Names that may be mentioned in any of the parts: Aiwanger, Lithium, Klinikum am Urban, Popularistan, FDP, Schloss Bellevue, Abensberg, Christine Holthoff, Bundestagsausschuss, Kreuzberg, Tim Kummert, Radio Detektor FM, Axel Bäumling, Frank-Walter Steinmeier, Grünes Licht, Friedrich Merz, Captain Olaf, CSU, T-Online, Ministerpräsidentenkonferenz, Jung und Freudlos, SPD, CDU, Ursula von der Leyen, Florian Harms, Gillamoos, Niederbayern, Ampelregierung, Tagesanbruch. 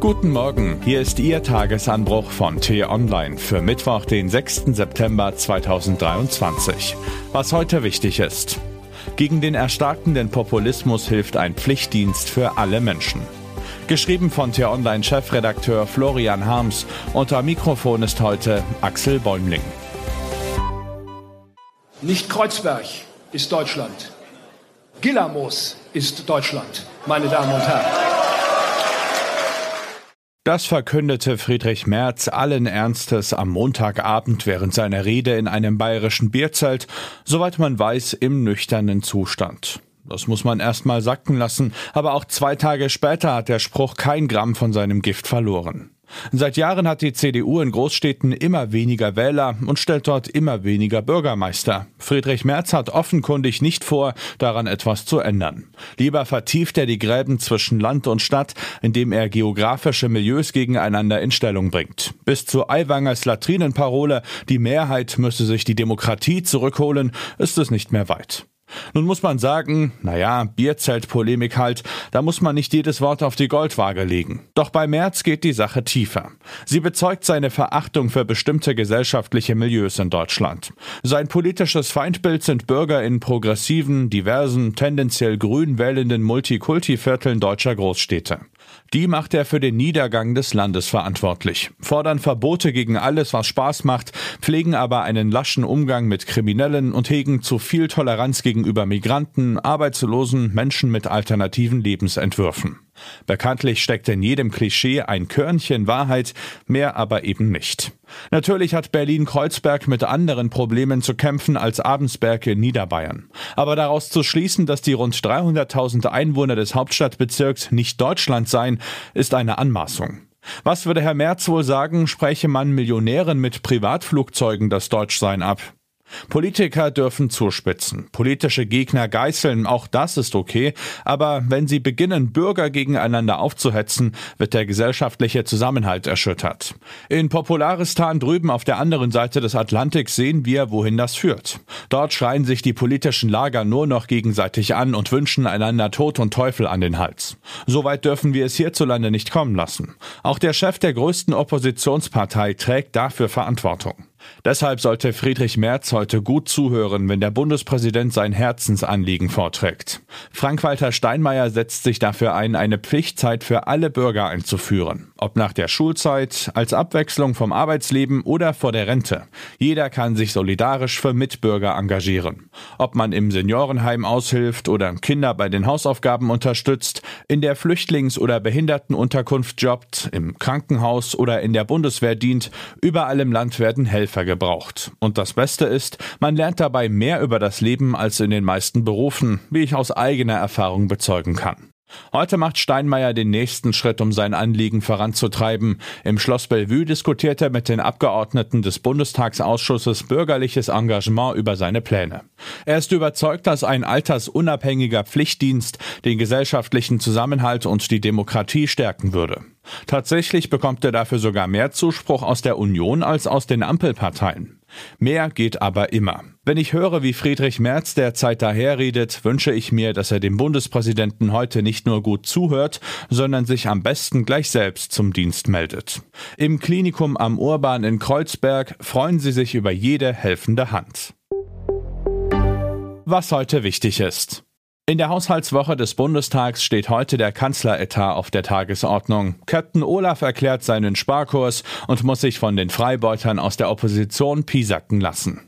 Guten Morgen, hier ist Ihr Tagesanbruch von T-Online für Mittwoch, den 6. September 2023. Was heute wichtig ist. Gegen den erstarkenden Populismus hilft ein Pflichtdienst für alle Menschen. Geschrieben von T-Online-Chefredakteur Florian Harms. Unter Mikrofon ist heute Axel Bäumling. Nicht Kreuzberg ist Deutschland. Gillamoos ist Deutschland, meine Damen und Herren. Das verkündete Friedrich Merz allen Ernstes am Montagabend während seiner Rede in einem bayerischen Bierzelt, soweit man weiß, im nüchternen Zustand. Das muss man erstmal sacken lassen, aber auch 2 Tage später hat der Spruch kein Gramm von seinem Gift verloren. Seit Jahren hat die CDU in Großstädten immer weniger Wähler und stellt dort immer weniger Bürgermeister. Friedrich Merz hat offenkundig nicht vor, daran etwas zu ändern. Lieber vertieft er die Gräben zwischen Land und Stadt, indem er geografische Milieus gegeneinander in Stellung bringt. Bis zu Aiwangers Latrinenparole, die Mehrheit müsse sich die Demokratie zurückholen, ist es nicht mehr weit. Nun muss man sagen, naja, Bierzelt-Polemik halt, da muss man nicht jedes Wort auf die Goldwaage legen. Doch bei Merz geht die Sache tiefer. Sie bezeugt seine Verachtung für bestimmte gesellschaftliche Milieus in Deutschland. Sein politisches Feindbild sind Bürger in progressiven, diversen, tendenziell grün wählenden Multikulti-Vierteln deutscher Großstädte. Die macht er für den Niedergang des Landes verantwortlich, fordern Verbote gegen alles, was Spaß macht, pflegen aber einen laschen Umgang mit Kriminellen und hegen zu viel Toleranz gegenüber Migranten, Arbeitslosen, Menschen mit alternativen Lebensentwürfen. Bekanntlich steckt in jedem Klischee ein Körnchen Wahrheit, mehr aber eben nicht. Natürlich hat Berlin-Kreuzberg mit anderen Problemen zu kämpfen als Abensberg in Niederbayern. Aber daraus zu schließen, dass die rund 300.000 Einwohner des Hauptstadtbezirks nicht Deutschland seien, ist eine Anmaßung. Was würde Herr Merz wohl sagen, spreche man Millionären mit Privatflugzeugen das Deutschsein ab? Politiker dürfen zuspitzen, politische Gegner geißeln, auch das ist okay, aber wenn sie beginnen, Bürger gegeneinander aufzuhetzen, wird der gesellschaftliche Zusammenhalt erschüttert. In Popularistan drüben auf der anderen Seite des Atlantiks sehen wir, wohin das führt. Dort schreien sich die politischen Lager nur noch gegenseitig an und wünschen einander Tod und Teufel an den Hals. So weit dürfen wir es hierzulande nicht kommen lassen. Auch der Chef der größten Oppositionspartei trägt dafür Verantwortung. Deshalb sollte Friedrich Merz heute gut zuhören, wenn der Bundespräsident sein Herzensanliegen vorträgt. Frank-Walter Steinmeier setzt sich dafür ein, eine Pflichtzeit für alle Bürger einzuführen. Ob nach der Schulzeit, als Abwechslung vom Arbeitsleben oder vor der Rente. Jeder kann sich solidarisch für Mitbürger engagieren. Ob man im Seniorenheim aushilft oder Kinder bei den Hausaufgaben unterstützt, in der Flüchtlings- oder Behindertenunterkunft jobbt, im Krankenhaus oder in der Bundeswehr dient, überall im Land werden Helfer gebraucht. Und das Beste ist, man lernt dabei mehr über das Leben als in den meisten Berufen, wie ich aus eigener Erfahrung bezeugen kann. Heute macht Steinmeier den nächsten Schritt, um sein Anliegen voranzutreiben. Im Schloss Bellevue diskutiert er mit den Abgeordneten des Bundestagsausschusses bürgerliches Engagement über seine Pläne. Er ist überzeugt, dass ein altersunabhängiger Pflichtdienst den gesellschaftlichen Zusammenhalt und die Demokratie stärken würde. Tatsächlich bekommt er dafür sogar mehr Zuspruch aus der Union als aus den Ampelparteien. Mehr geht aber immer. Wenn ich höre, wie Friedrich Merz derzeit daherredet, wünsche ich mir, dass er dem Bundespräsidenten heute nicht nur gut zuhört, sondern sich am besten gleich selbst zum Dienst meldet. Im Klinikum am Urban in Kreuzberg freuen sie sich über jede helfende Hand. Was heute wichtig ist. In der Haushaltswoche des Bundestags steht heute der Kanzleretat auf der Tagesordnung. Captain Olaf erklärt seinen Sparkurs und muss sich von den Freibeutern aus der Opposition piesacken lassen.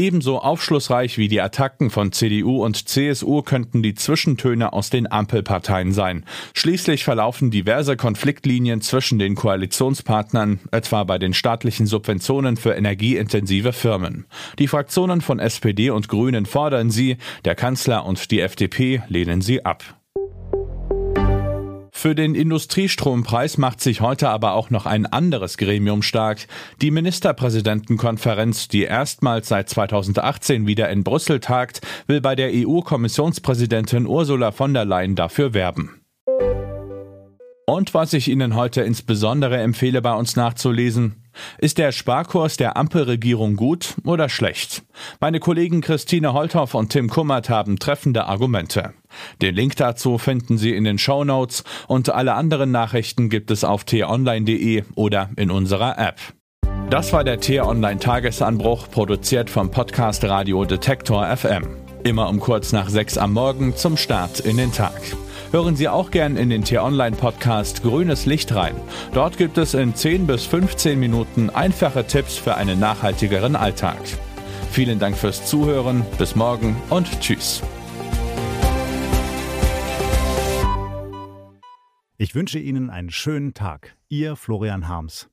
Ebenso aufschlussreich wie die Attacken von CDU und CSU könnten die Zwischentöne aus den Ampelparteien sein. Schließlich verlaufen diverse Konfliktlinien zwischen den Koalitionspartnern, etwa bei den staatlichen Subventionen für energieintensive Firmen. Die Fraktionen von SPD und Grünen fordern sie, der Kanzler und die FDP lehnen sie ab. Für den Industriestrompreis macht sich heute aber auch noch ein anderes Gremium stark. Die Ministerpräsidentenkonferenz, die erstmals seit 2018 wieder in Brüssel tagt, will bei der EU-Kommissionspräsidentin Ursula von der Leyen dafür werben. Und was ich Ihnen heute insbesondere empfehle, bei uns nachzulesen: Ist der Sparkurs der Ampelregierung gut oder schlecht? Meine Kollegen Christine Holthoff und Tim Kummert haben treffende Argumente. Den Link dazu finden Sie in den Shownotes und alle anderen Nachrichten gibt es auf t-online.de oder in unserer App. Das war der T-Online Tagesanbruch, produziert vom Podcast Radio Detektor FM. Immer um kurz nach 6 am Morgen zum Start in den Tag. Hören Sie auch gern in den T-Online-Podcast Grünes Licht rein. Dort gibt es in 10 bis 15 Minuten einfache Tipps für einen nachhaltigeren Alltag. Vielen Dank fürs Zuhören, bis morgen und tschüss. Ich wünsche Ihnen einen schönen Tag. Ihr Florian Harms.